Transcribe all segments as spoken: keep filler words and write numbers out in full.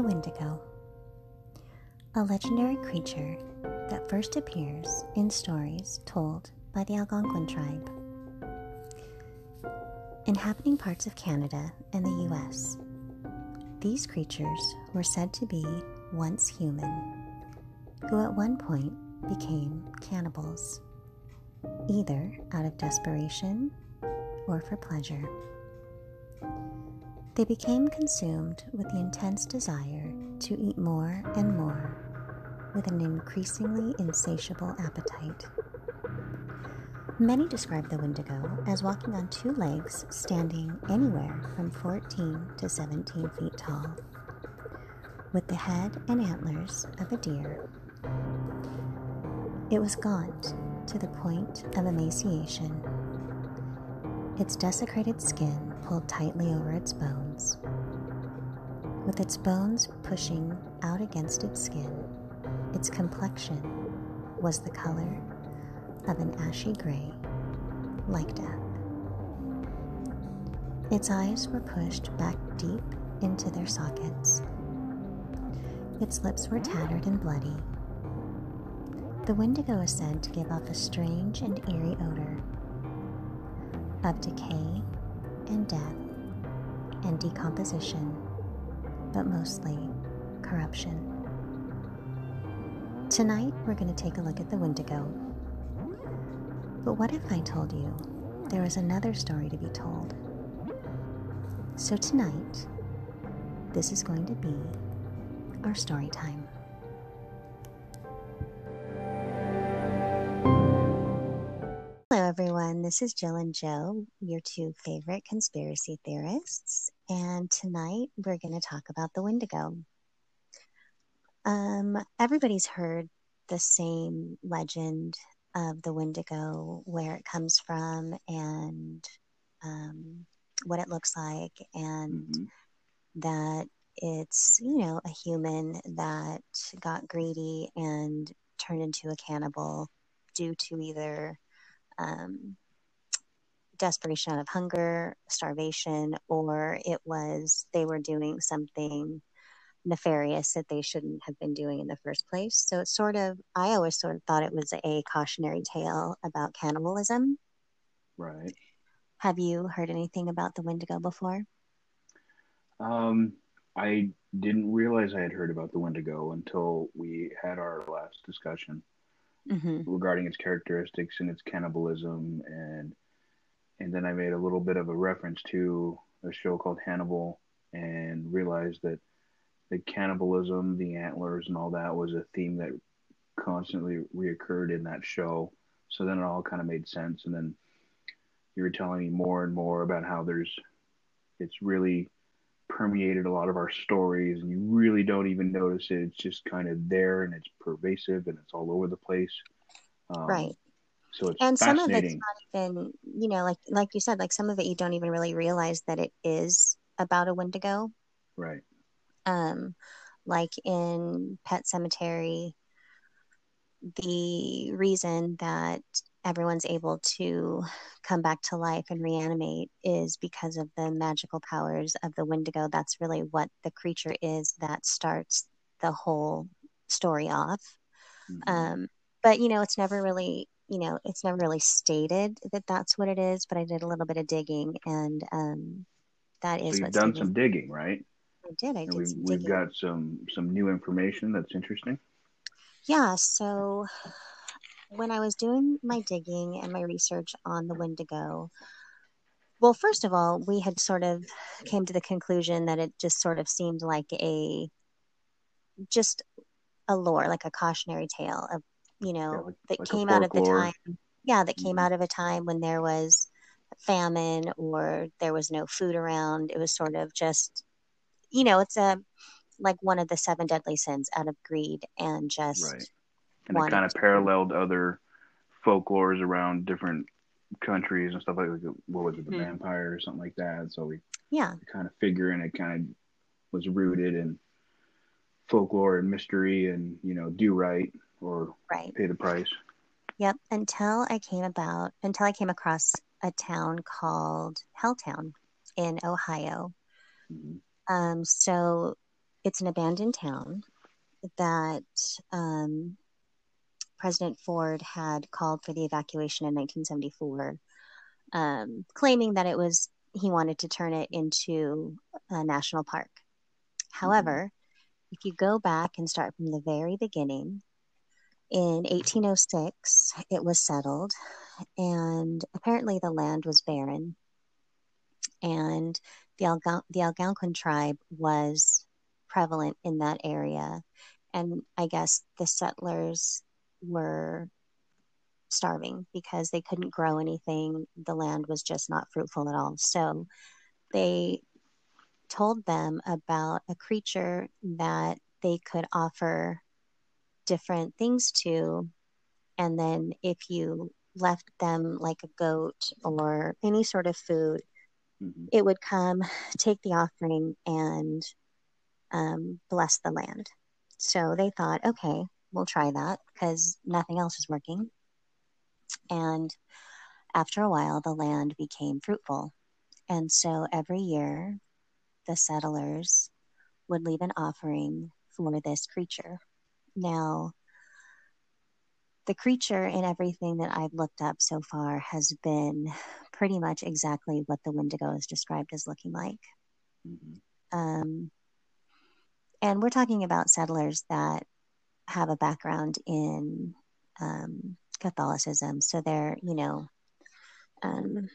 The Wendigo, a legendary creature that first appears in stories told by the Algonquin tribe, inhabiting parts of Canada and the U S. These creatures were said to be once human, who at one point became cannibals, either out of desperation or for pleasure. They became consumed with the intense desire to eat more and more, with an increasingly insatiable appetite. Many describe the Wendigo as walking on two legs, standing anywhere from fourteen to seventeen feet tall, with the head and antlers of a deer. It was gaunt to the point of emaciation, its desecrated skin pulled tightly over its bones, with its bones pushing out against its skin. Its complexion was the color of an ashy gray, like death. Its eyes were pushed back deep into their sockets. Its lips were tattered and bloody. The Wendigo is said to give off a strange and eerie odor of decay and death and decomposition, but mostly corruption. Tonight we're going to take a look at the Wendigo. But what if I told you there was another story to be told? So tonight, this is going to be our story time. Everyone, this is Jill and Joe, your two favorite conspiracy theorists, and tonight we're going to talk about the Wendigo. Um, everybody's heard the same legend of the Wendigo, where it comes from, and um, what it looks like, and mm-hmm. that it's, you know, a human that got greedy and turned into a cannibal due to either Um, desperation out of hunger, starvation, or it was they were doing something nefarious that they shouldn't have been doing in the first place. So it's sort of, I always sort of thought it was a cautionary tale about cannibalism. Right. Have you heard anything about the Wendigo before? Um, I didn't realize I had heard about the Wendigo until we had our last discussion. Mm-hmm. Regarding its characteristics and its cannibalism, and and then I made a little bit of a reference to a show called Hannibal and realized that the cannibalism, the antlers, and all that was a theme that constantly reoccurred in that show. So then it all kind of made sense, and then you were telling me more and more about how there's it's really permeated a lot of our stories, and you really don't even notice it. It's just kind of there, and it's pervasive, and it's all over the place. Um, right. So it's and some of it's not even, you know, like like you said, like some of it you don't even really realize that it is about a Wendigo. Right. Um, like in Pet Cemetery, the reason that everyone's able to come back to life and reanimate is because of the magical powers of the Wendigo. That's really what the creature is that starts the whole story off. Mm-hmm. Um, but, you know, it's never really, you know, it's never really stated that that's what it is, but I did a little bit of digging, and um, that is so what's done some digging, right? I did. I did we've, some digging. We've got some, some new information that's interesting. Yeah. So when I was doing my digging and my research on the Wendigo, well, first of all, we had sort of came to the conclusion that it just sort of seemed like a, just a lore, like a cautionary tale of, you know, yeah, like, that like came out of the lore. time. Yeah. That came mm-hmm. out of a time when there was famine or there was no food around. It was sort of just, you know, it's a, like one of the seven deadly sins, out of greed and just. Right. And it kind of paralleled other folklores around different countries and stuff like that. What was it, the mm-hmm. vampire or something like that? So we, yeah, we kind of figure, and it kind of was rooted in folklore and mystery, and you know, do right or right. pay the price. Yep. Until I came about, until I came across a town called Helltown in Ohio. Mm-hmm. Um, so It's an abandoned town that um, President Ford had called for the evacuation in nineteen seventy-four, um, claiming that it was he wanted to turn it into a national park. However, mm-hmm. if you go back and start from the very beginning, in eighteen oh six, it was settled, and apparently the land was barren, and the, Algon- the Algonquin tribe was prevalent in that area, and I guess the settlers were starving because they couldn't grow anything. The land was just not fruitful at all. So they told them about a creature that they could offer different things to, and then if you left them like a goat or any sort of food, mm-hmm. it would come, take the offering, and um, bless the land. So they thought, okay, we'll try that because nothing else is working. And after a while, the land became fruitful. And so every year, the settlers would leave an offering for this creature. Now, the creature and everything that I've looked up so far has been pretty much exactly what the Wendigo is described as looking like. Mm-hmm. Um, and we're talking about settlers that have a background in um, Catholicism. So they're, you know, um,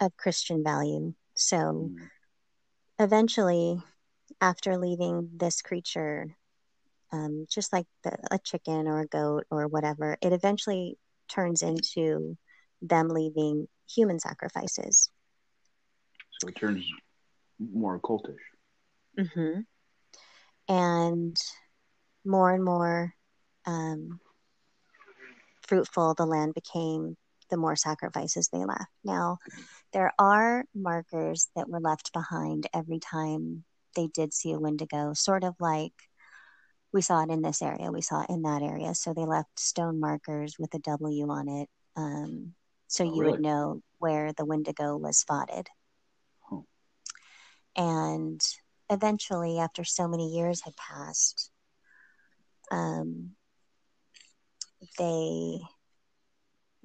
of Christian value. So mm-hmm. eventually, after leaving this creature, Um, just like the, a chicken or a goat or whatever, it eventually turns into them leaving human sacrifices. So it turns more occultish. Mm-hmm. And more and more um, fruitful the land became, the more sacrifices they left. Now, there are markers that were left behind every time they did see a Wendigo, sort of like we saw it in this area, we saw it in that area. So they left stone markers with a W on it. Um, so oh, you really? would know where the Wendigo was spotted. Oh. And eventually, after so many years had passed, um, they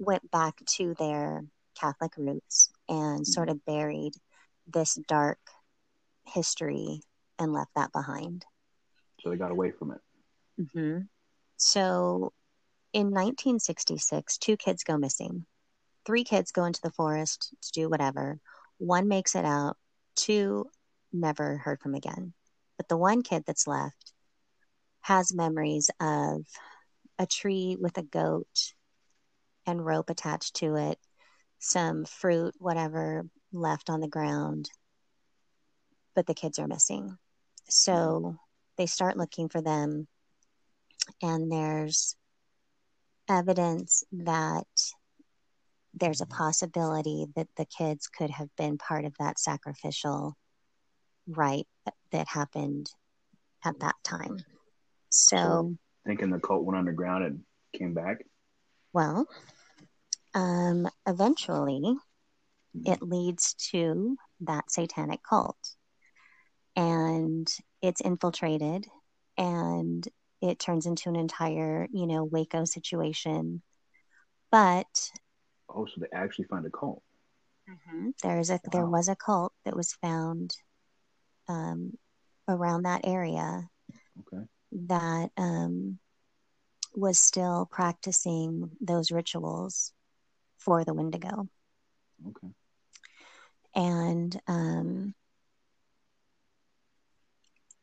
went back to their Catholic roots and sort of buried this dark history and left that behind. So they got away from it. Mm-hmm. So in nineteen sixty-six, two kids go missing. Three kids go into the forest to do whatever. One makes it out. Two never heard from again. But the one kid that's left has memories of a tree with a goat and rope attached to it, some fruit, whatever, left on the ground. But the kids are missing. So... Mm-hmm. They start looking for them, and there's evidence that there's a possibility that the kids could have been part of that sacrificial rite that happened at that time. So, so thinking the cult went underground and came back? Well, um, eventually mm-hmm. it leads to that satanic cult. And it's infiltrated, and it turns into an entire, you know, Waco situation. But oh, so they actually found a cult. Mm-hmm. There is a wow. there was a cult that was found um, around that area okay. that um, was still practicing those rituals for the Wendigo. Okay, and. Um,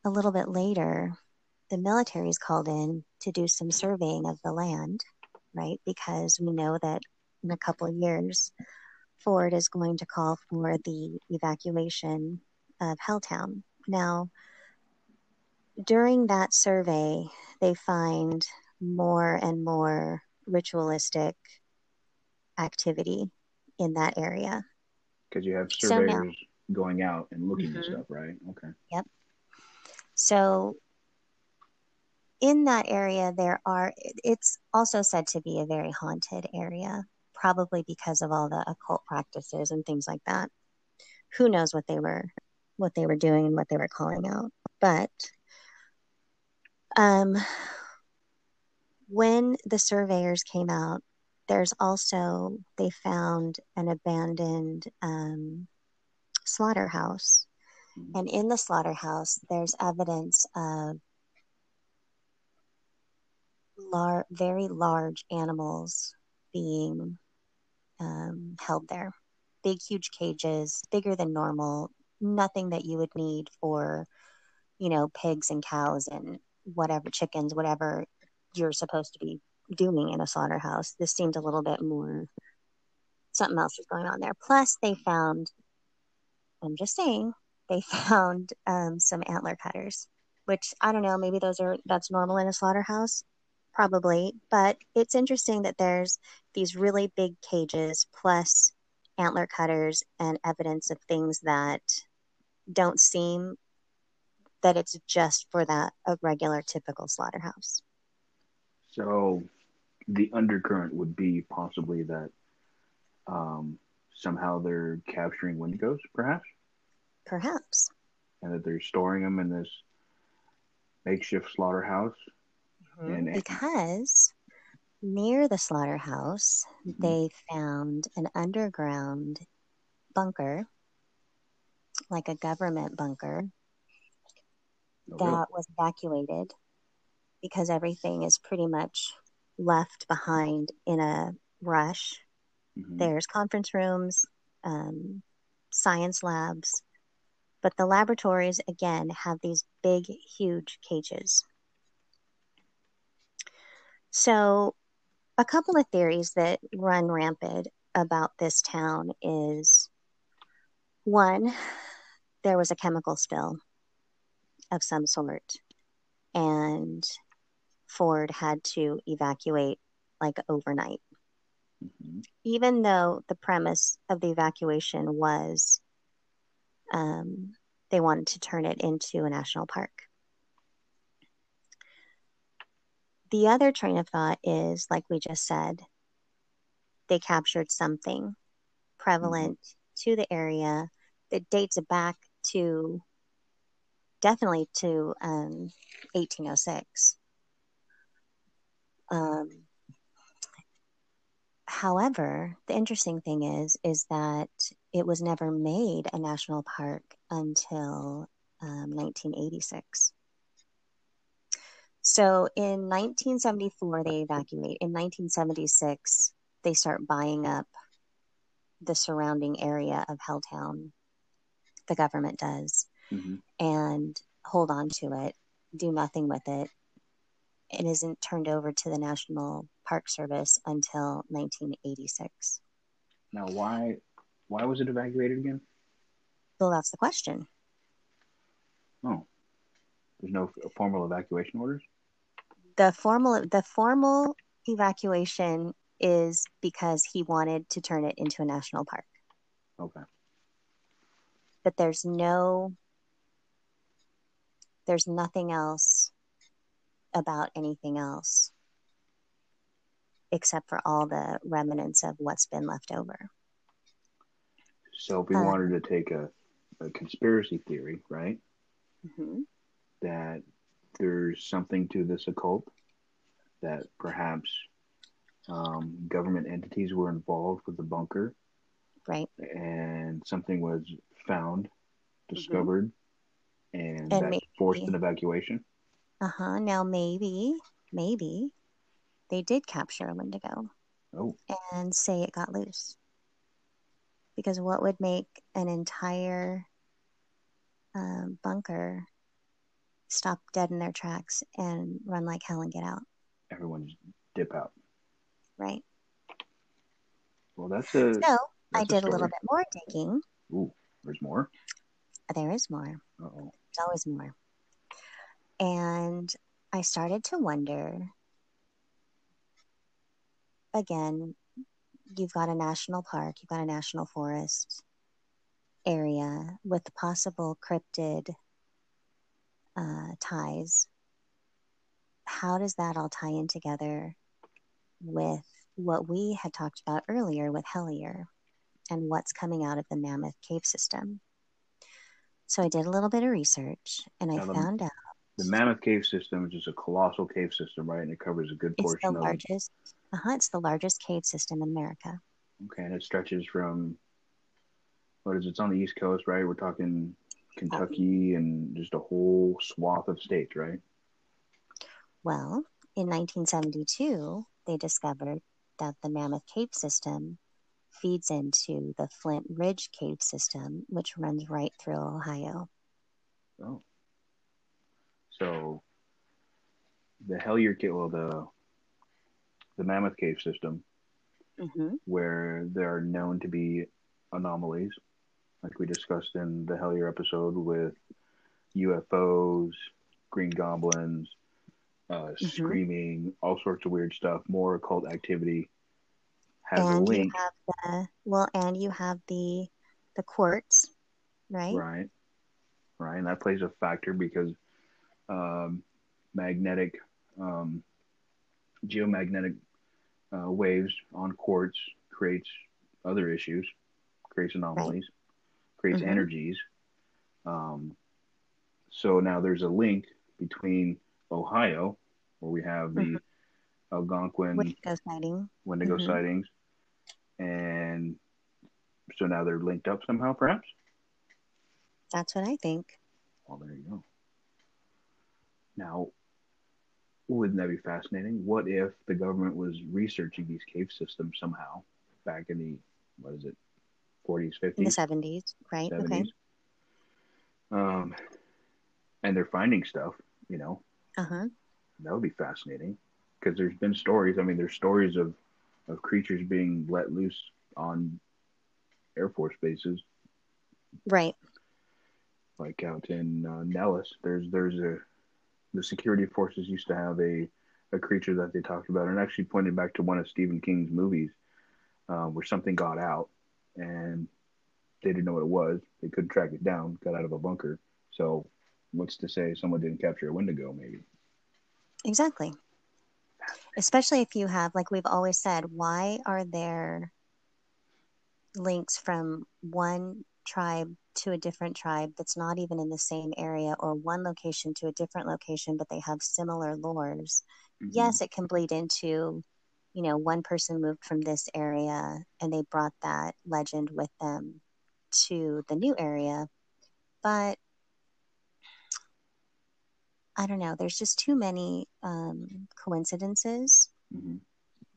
A little bit later, the military is called in to do some surveying of the land, right? Because we know that in a couple of years, Ford is going to call for the evacuation of Helltown. Now, during that survey, they find more and more ritualistic activity in that area. Because you have surveyors so now, going out and looking mm-hmm. at stuff, right? Okay. Yep. So in that area, there are, it's also said to be a very haunted area, probably because of all the occult practices and things like that. Who knows what they were, what they were doing and what they were calling out. But Um, when the surveyors came out, there's also, they found an abandoned um, slaughterhouse. Mm-hmm. And in the slaughterhouse, there's evidence of lar- very large animals being um, held there. Big, huge cages, bigger than normal, nothing that you would need for, you know, pigs and cows and whatever, chickens, whatever you're supposed to be doing in a slaughterhouse. This seemed a little bit more, something else was going on there. Plus they found, I'm just saying, they found um, some antler cutters, which I don't know, maybe those are, that's normal in a slaughterhouse, probably. But it's interesting that there's these really big cages plus antler cutters and evidence of things that don't seem that it's just for that a regular typical slaughterhouse. So the undercurrent would be possibly that um, somehow they're capturing Wendigos, perhaps? Perhaps. And that they're storing them in this makeshift slaughterhouse? Mm-hmm. And- because near the slaughterhouse, mm-hmm. they found an underground bunker, like a government bunker, oh, that really? was evacuated. Because everything is pretty much left behind in a rush. Mm-hmm. There's conference rooms, um, science labs, but the laboratories, again, have these big, huge cages. So a couple of theories that run rampant about this town is, one, there was a chemical spill of some sort, and Ford had to evacuate like overnight. Mm-hmm. Even though the premise of the evacuation was um, they wanted to turn it into a national park. The other train of thought is, like we just said, they captured something prevalent mm-hmm. to the area that dates back to definitely to um, eighteen oh six. Um, however, the interesting thing is, is that it was never made a national park until um, nineteen eighty-six. So in nineteen seventy-four, they evacuate. In nineteen seventy-six, they start buying up the surrounding area of Helltown. The government does. Mm-hmm. And hold on to it, do nothing with it. It isn't turned over to the National Park Service until nineteen eighty-six. Now, why why was it evacuated again? Well, that's the question. Oh, there's no formal evacuation orders? The formal the formal evacuation is because he wanted to turn it into a national park. Okay. But there's no There's nothing else about anything else except for all the remnants of what's been left over. So if we um, wanted to take a, a conspiracy theory, right? Mm-hmm. That there's something to this occult, that perhaps um, government entities were involved with the bunker. Right. And something was found, discovered, mm-hmm. And, and that forced an evacuation. Uh-huh. Now, maybe, maybe they did capture a Wendigo. Oh. And say it got loose. Because what would make an entire um, bunker stop dead in their tracks and run like hell and get out? Everyone just dip out. Right. Well, that's a... So, that's I did a, a little bit more digging. Ooh, there's more? There is more. Uh-oh. There's always more. And I started to wonder, again, you've got a national park, you've got a national forest area with possible cryptid uh, ties. How does that all tie in together with what we had talked about earlier with Hellier and what's coming out of the Mammoth Cave System? So I did a little bit of research, and I now found let me, out. The Mammoth Cave System is just a colossal cave system, right? And it covers a good it's portion the largest, of it. Uh-huh, it's the largest cave system in America. Okay, and it stretches from, what is it? It's on the East Coast, right? We're talking Kentucky and just a whole swath of states, right? Well, in nineteen seventy-two, they discovered that the Mammoth Cave System feeds into the Flint Ridge Cave System, which runs right through Ohio. Oh. So the Hellier Cave, well, the, the Mammoth Cave System, mm-hmm. where there are known to be anomalies, like we discussed in the Hellier episode with U F Os, green goblins, uh, mm-hmm. screaming, all sorts of weird stuff, more occult activity. Has and a link. You have the, well, and you have the the quartz, right? Right, right, and that plays a factor because um, magnetic, um, geomagnetic uh, waves on quartz creates other issues, creates anomalies, right. creates mm-hmm. energies. Um, so now there's a link between Ohio, where we have the mm-hmm. Algonquin Wendigo sighting. Wendigo mm-hmm. sightings. And so now they're linked up somehow, perhaps? That's what I think. Well, there you go. Now, wouldn't that be fascinating? What if the government was researching these cave systems somehow back in the, what is it, forties, fifties? In the seventies, right? seventies. Okay. Um, and they're finding stuff, you know? Uh-huh. That would be fascinating. Because there's been stories. I mean, there's stories of, of creatures being let loose on Air Force bases. Right. Like out in uh, Nellis, there's there's a the security forces used to have a, a creature that they talked about, and actually pointed back to one of Stephen King's movies, uh, where something got out, and they didn't know what it was. They couldn't track it down. Got out of a bunker. So, what's to say someone didn't capture a Wendigo? Maybe. Exactly. Especially if you have, like we've always said, why are there links from one tribe to a different tribe that's not even in the same area, or one location to a different location, but they have similar lores? Mm-hmm. Yes, it can bleed into, you know, one person moved from this area and they brought that legend with them to the new area. But I don't know. There's just too many um, coincidences mm-hmm.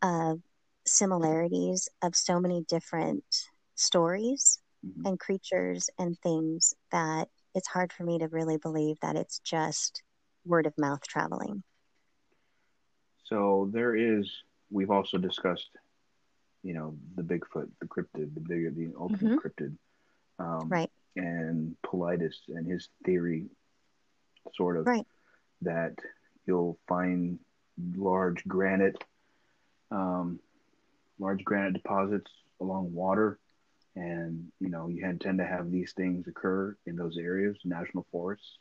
of similarities of so many different stories mm-hmm. and creatures and things that it's hard for me to really believe that it's just word of mouth traveling. So there is, we've also discussed, you know, the Bigfoot, the cryptid, the bigger, the ultimate mm-hmm. cryptid. Um, right. And Politis and his theory sort of. Right. That you'll find large granite, um, large granite deposits along water, and you know you had, tend to have these things occur in those areas, national forests.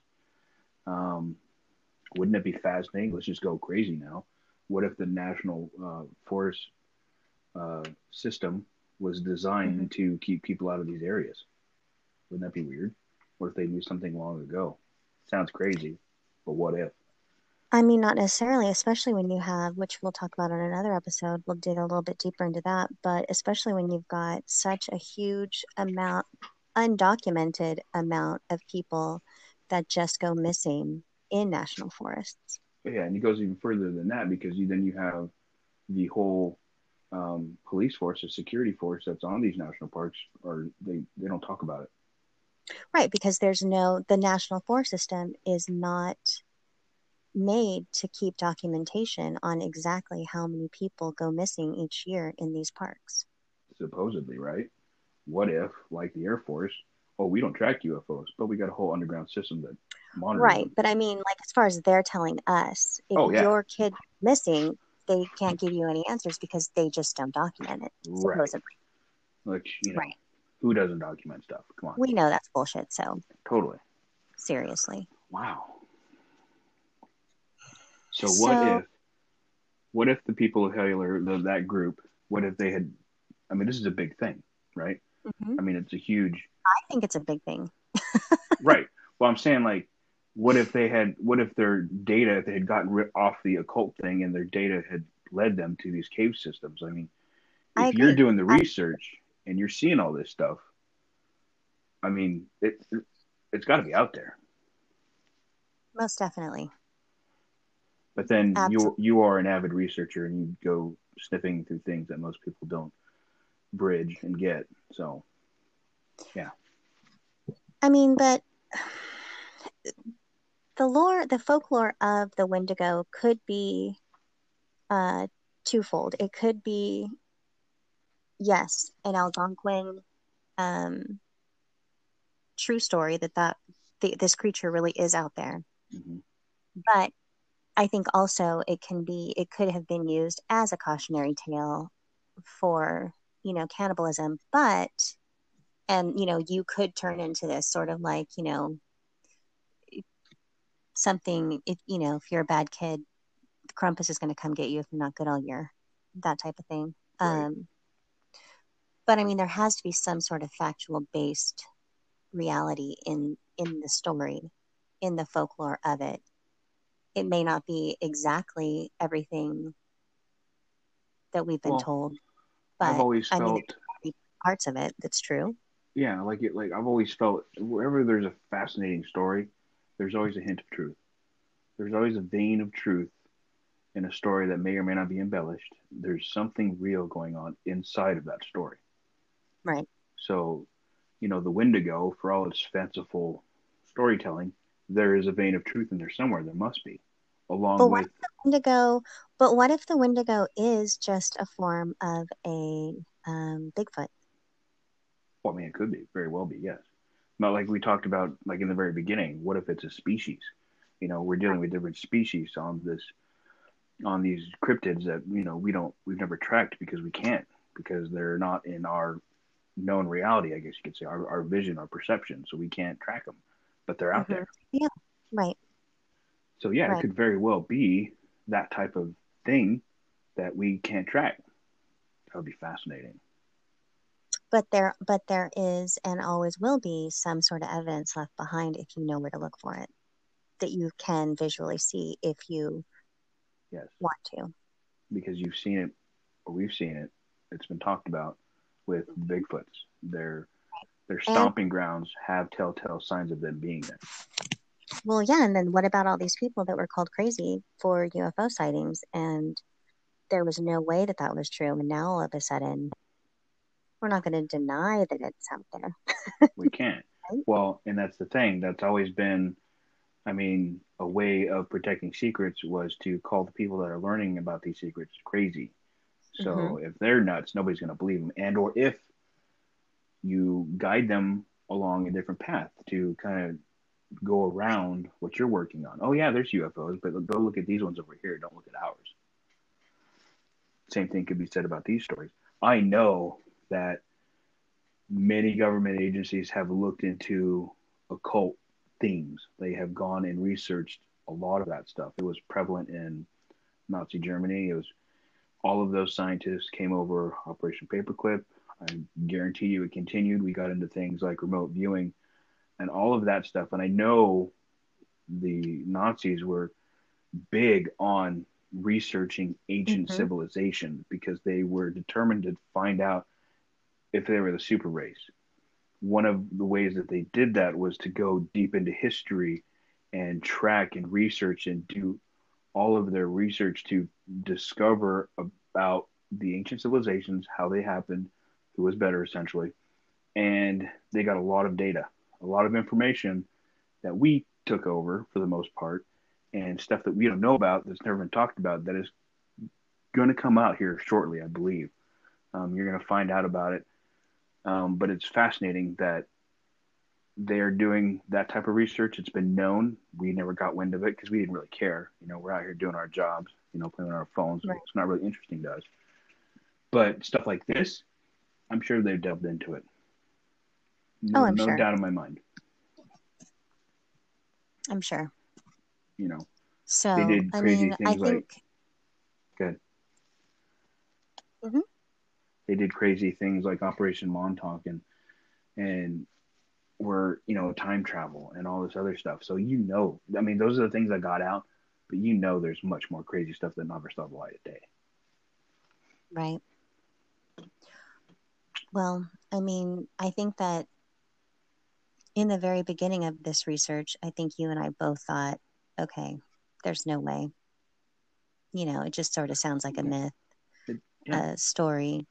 Um, wouldn't it be fascinating? Let's just go crazy now. What if the national uh, forest uh, system was designed mm-hmm. to keep people out of these areas? Wouldn't that be weird? What if they knew something long ago? Sounds crazy. But what if? I mean, not necessarily, especially when you have, which we'll talk about on another episode, we'll dig a little bit deeper into that, but especially when you've got such a huge amount, undocumented amount of people that just go missing in national forests. Yeah, and it goes even further than that, because you, then you have the whole um, police force, the security force that's on these national parks, or they, they don't talk about it. Right, because there's no, the national forest system is not made to keep documentation on exactly how many people go missing each year in these parks. Supposedly, right? What if, like the Air Force, oh, we don't track U F Os, but we got a whole underground system that monitors. Right, them. But I mean, like as far as they're telling us, if oh, yeah. your kid's missing, they can't give you any answers because they just don't document it, supposedly. Right. Like, you know. Right. Who doesn't document stuff? Come on. We know that's bullshit, so. Totally. Seriously. Wow. So what so, if, what if the people of Hellier, the, that group, what if they had, I mean, this is a big thing, right? Mm-hmm. I mean, it's a huge. I think it's a big thing. Right. Well, I'm saying like, what if they had, what if their data, if they had gotten rid off the occult thing and their data had led them to these cave systems? I mean, if I you're doing the research I... and you're seeing all this stuff, I mean, it, it, it's got to be out there. Most definitely. But then you you are an avid researcher and you go sniffing through things that most people don't bridge and get. So, yeah. I mean, but the lore, the folklore of the Wendigo could be uh, twofold. It could be, yes, an Algonquin um, true story that, that th- this creature really is out there. Mm-hmm. But I think also it can be, it could have been used as a cautionary tale for, you know, cannibalism, but, and, you know, you could turn into this sort of like, you know, something, if, you know, if you're a bad kid, Krampus is going to come get you if you're not good all year, that type of thing. Right. Um, but I mean, there has to be some sort of factual based reality in, in the story, in the folklore of it. It may not be exactly everything that we've been well, told, but I've always felt, I mean, there's parts of it that's true. Yeah, like it, like I've always felt wherever there's a fascinating story, there's always a hint of truth. There's always a vein of truth in a story that may or may not be embellished. There's something real going on inside of that story. Right. So, you know, the Wendigo, for all its fanciful storytelling, there is a vein of truth in there somewhere. There must be, along but what with. If the Wendigo, but what if the Wendigo is just a form of a um, Bigfoot? Well, I mean, it could be, very well be, yes. Not like we talked about, like in the very beginning. What if it's a species? You know, we're dealing with different species on this, on these cryptids that you know we don't, we've never tracked because we can't, because they're not in our known reality. I guess you could say our, our vision, our perception, so we can't track them. But they're out mm-hmm. there. Yeah, right. So yeah, right. It could very well be that type of thing that we can't track. That would be fascinating. But there, but there is and always will be some sort of evidence left behind if you know where to look for it, that you can visually see if you yes. want to. Because you've seen it, or we've seen it. It's been talked about with Bigfoots. They're Their stomping and, grounds have telltale signs of them being there. Well, yeah, and then what about all these people that were called crazy for U F O sightings, and there was no way that that was true, and now all of a sudden, we're not going to deny that it's out there. We can't. Right? Well, and that's the thing. That's always been, I mean, a way of protecting secrets was to call the people that are learning about these secrets crazy. So mm-hmm. if they're nuts, nobody's going to believe them, and or if you guide them along a different path to kind of go around what you're working on. Oh yeah, there's U F Os, but go look at these ones over here. Don't look at ours. Same thing could be said about these stories. I know that many government agencies have looked into occult themes. They have gone and researched a lot of that stuff. It was prevalent in Nazi Germany. It was all of those scientists came over Operation Paperclip. I guarantee you it continued. We got into things like remote viewing and all of that stuff. And I know the Nazis were big on researching ancient mm-hmm. civilization because they were determined to find out if they were the super race. One of the ways that they did that was to go deep into history and track and research and do all of their research to discover about the ancient civilizations, how they happened, who was better, essentially. And they got a lot of data, a lot of information that we took over for the most part, and stuff that we don't know about, that's never been talked about, that is going to come out here shortly, I believe. Um, you're going to find out about it. Um, but it's fascinating that they're doing that type of research. It's been known. We never got wind of it because we didn't really care. You know, we're out here doing our jobs, you know, playing on our phones. Right. It's not really interesting to us. But stuff like this, I'm sure they've delved into it. No, oh, I'm no sure. doubt in my mind. I'm sure. You know, so they did crazy I mean, things I like. Think... Good. Mm-hmm. They did crazy things like Operation Montauk and and were, you know, time travel and all this other stuff. So, you know, I mean, those are the things that got out, but you know, there's much more crazy stuff that never saw the light of day. Right. Well, I mean, I think that in the very beginning of this research, I think you and I both thought, okay, there's no way. You know, it just sort of sounds like a myth, it, yeah. a story,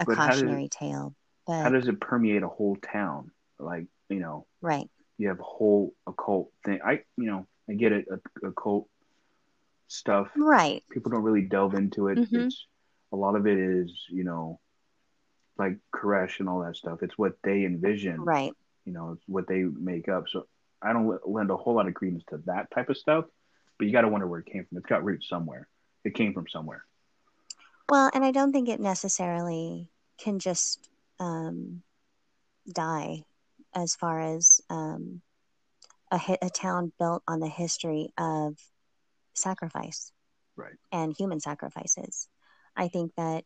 a but cautionary does, tale. But how does it permeate a whole town? Like, you know, right? You have a whole occult thing. I, you know, I get it, occult stuff. Right. People don't really delve into it. Mm-hmm. It's, a lot of it is, you know, like Koresh and all that stuff. It's what they envision. Right. You know, it's what they make up. So I don't lend a whole lot of credence to that type of stuff. But you got to wonder where it came from. It's got roots somewhere. It came from somewhere. Well, and I don't think it necessarily can just um, die as far as um, a, hi- a town built on the history of sacrifice. Right. And human sacrifices. I think that,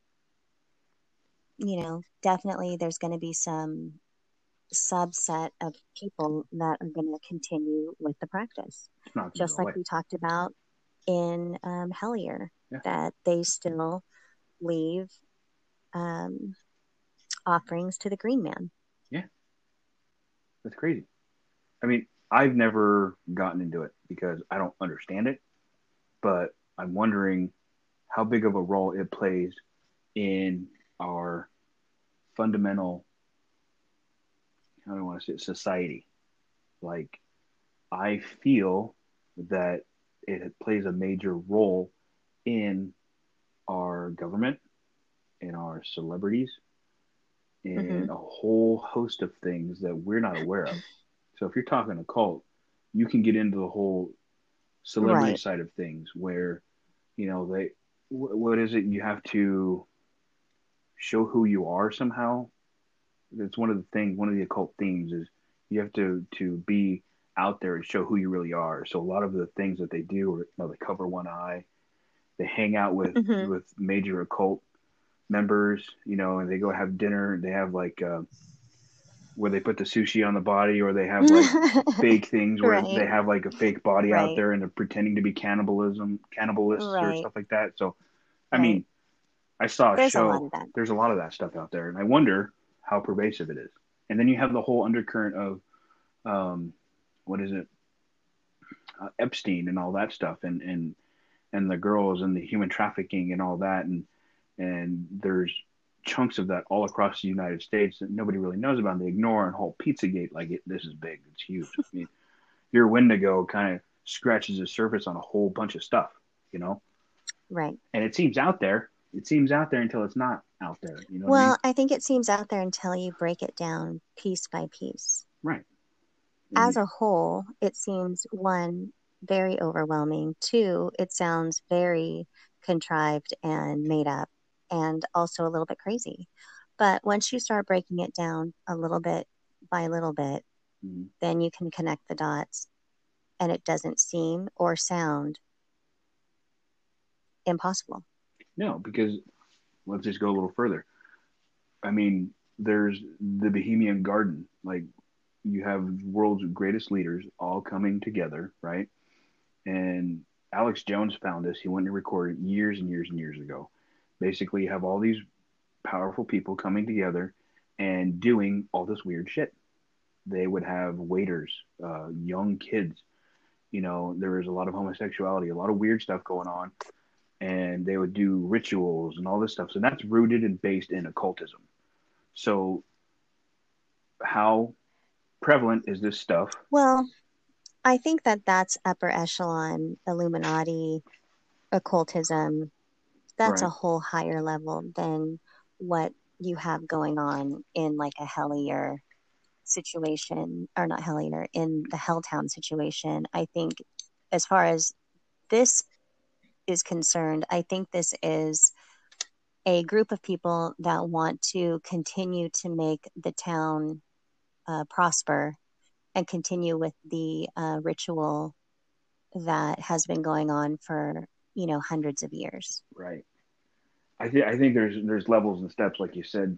you know, definitely there's going to be some subset of people that are going to continue with the practice. Just like we talked about in um, Hellier, yeah. that they still leave um, offerings to the Green Man. Yeah. That's crazy. I mean, I've never gotten into it because I don't understand it, but I'm wondering how big of a role it plays in our fundamental, I don't want to say it, society. Like, I feel that it plays a major role in our government, in our celebrities, in mm-hmm. a whole host of things that we're not aware of. So if you're talking occult, you can get into the whole celebrity right. side of things where, you know, they, wh- what is it? You have to show who you are somehow. That's one of the things, one of the occult themes is you have to, to be out there and show who you really are. So a lot of the things that they do are, you know, they cover one eye, they hang out with, mm-hmm. with major occult members, you know, and they go have dinner. They have like, uh, where they put the sushi on the body, or they have like fake things where right. they have like a fake body right. out there and they're pretending to be cannibalism, cannibalists right. or stuff like that. So, I right. mean, I saw a there's show, a lot of that. There's a lot of that stuff out there. And I wonder how pervasive it is. And then you have the whole undercurrent of, um, what is it? Uh, Epstein and all that stuff. And, and, and the girls and the human trafficking and all that. And, and there's chunks of that all across the United States that nobody really knows about. And they ignore and whole Pizzagate. Like it, this is big. It's huge. I mean, your Wendigo kind of scratches the surface on a whole bunch of stuff, you know? Right. And it seems out there. It seems out there until it's not out there. You know well, what I mean? I think it seems out there until you break it down piece by piece. Right. As mm-hmm. a whole, it seems, one, very overwhelming. Two, it sounds very contrived and made up and also a little bit crazy. But once you start breaking it down a little bit by little bit, mm-hmm. then you can connect the dots and it doesn't seem or sound impossible. No, because let's just go a little further. I mean, there's the Bohemian Garden. Like, you have the world's greatest leaders all coming together, right? And Alex Jones found this. He went and recorded years and years and years ago. Basically, you have all these powerful people coming together and doing all this weird shit. They would have waiters, uh, young kids. You know, there was a lot of homosexuality, a lot of weird stuff going on. And they would do rituals and all this stuff. So that's rooted and based in occultism. So how prevalent is this stuff? Well, I think that that's upper echelon, Illuminati, occultism. That's right. a whole higher level than what you have going on in like a Hellier situation. Or not Hellier, in the Helltown situation. I think as far as this is concerned, I think this is a group of people that want to continue to make the town uh, prosper and continue with the uh, ritual that has been going on for, you know, hundreds of years. Right. I think I think there's there's levels and steps, like you said.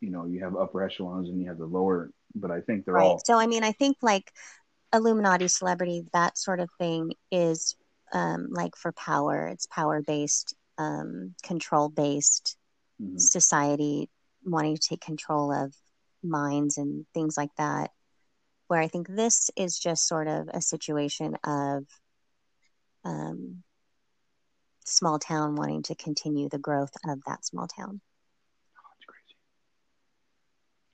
You know, you have upper echelons and you have the lower but I think they're right. all. So, I mean, I think like Illuminati, celebrity, that sort of thing is um, like for power. It's power-based, um, control-based mm-hmm. society wanting to take control of minds and things like that. Where I think this is just sort of a situation of um, small town wanting to continue the growth of that small town. Oh, that's crazy.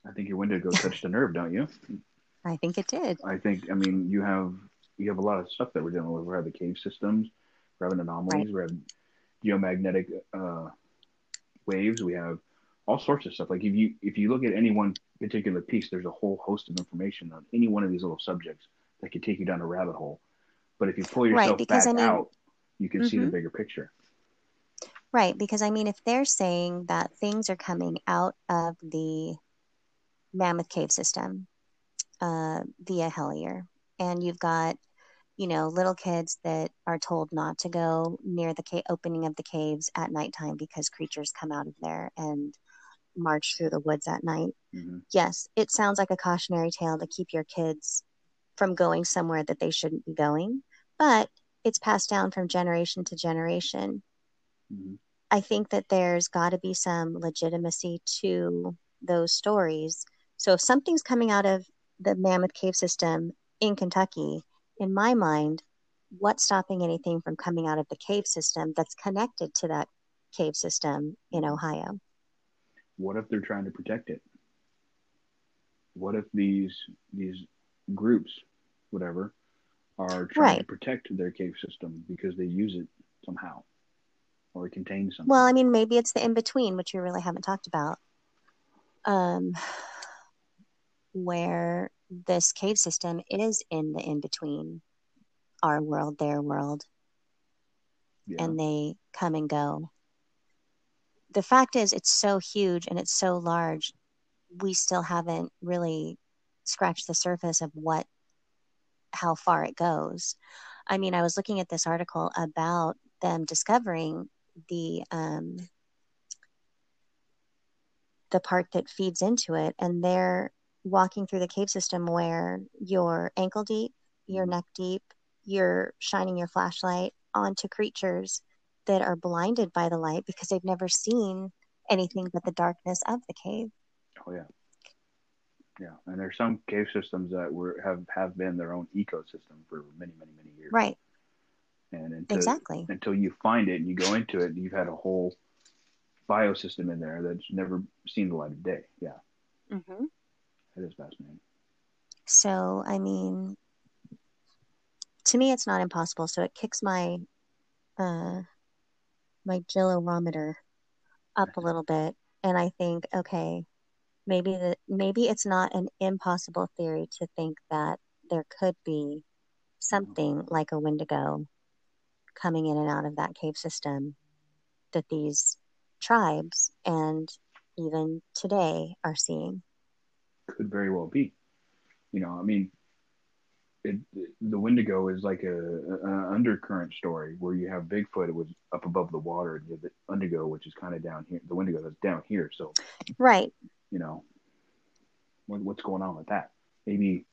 I think your Wendigo touched a nerve, don't you? I think it did. I think, I mean, you have you have a lot of stuff that we're dealing with. We're having cave systems, we're having anomalies, right. we're having geomagnetic uh, waves, we have all sorts of stuff. Like if you if you look at any one particular piece, there's a whole host of information on any one of these little subjects that could take you down a rabbit hole. But if you pull yourself right, because, back I mean, out, you can mm-hmm. see the bigger picture. Right, because I mean, if they're saying that things are coming out of the Mammoth Cave System uh, via Hellier, and you've got, you know, little kids that are told not to go near the ca- opening of the caves at nighttime because creatures come out of there and march through the woods at night. Mm-hmm. Yes, it sounds like a cautionary tale to keep your kids from going somewhere that they shouldn't be going, but it's passed down from generation to generation. Mm-hmm. I think that there's got to be some legitimacy to those stories. So if something's coming out of the Mammoth Cave System in Kentucky, in my mind, what's stopping anything from coming out of the cave system that's connected to that cave system in Ohio? What if they're trying to protect it? What if these these groups, whatever, are trying right. to protect their cave system because they use it somehow or it contains something? Well, I mean, maybe it's the in-between, which we really haven't talked about, um, where this cave system is in the in-between, our world, their world, yeah. and they come and go. The fact is, it's so huge and it's so large, we still haven't really scratched the surface of what, how far it goes. I mean, I was looking at this article about them discovering the um, the part that feeds into it, and they're walking through the cave system where you're ankle deep, you're neck deep, you're shining your flashlight onto creatures that are blinded by the light because they've never seen anything but the darkness of the cave. Oh yeah, yeah. And there's some cave systems that were have, have been their own ecosystem for many, many, many years. Right. And until, exactly until you find it and you go into it, you've had a whole biosystem in there that's never seen the light of day. Yeah. Mm-hmm. That is fascinating. So, I mean, to me, it's not impossible. So it kicks my uh. my gillometer up a little bit, and I think, okay, maybe the, maybe it's not an impossible theory to think that there could be something like a Wendigo coming in and out of that cave system that these tribes and even today are seeing. Could very well be. You know, I mean, It, the Wendigo is like a, a undercurrent story where you have Bigfoot, it was up above the water, and you have the Wendigo, which is kind of down here. The Wendigo that's down here, so right. You know, what, what's going on with that? Maybe,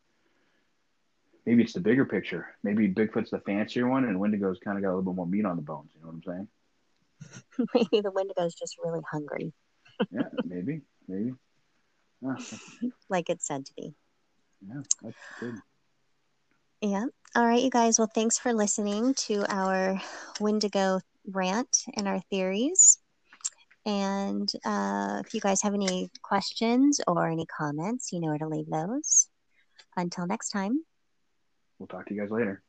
maybe it's the bigger picture. Maybe Bigfoot's the fancier one, and Wendigo's kind of got a little bit more meat on the bones. You know what I'm saying? Maybe the Wendigo's just really hungry. Yeah, maybe, maybe. Ah, like it's said to be. Yeah, that's good. Yeah. All right, you guys. Well, thanks for listening to our Wendigo rant and our theories. And uh, if you guys have any questions or any comments, you know where to leave those. Until next time. We'll talk to you guys later.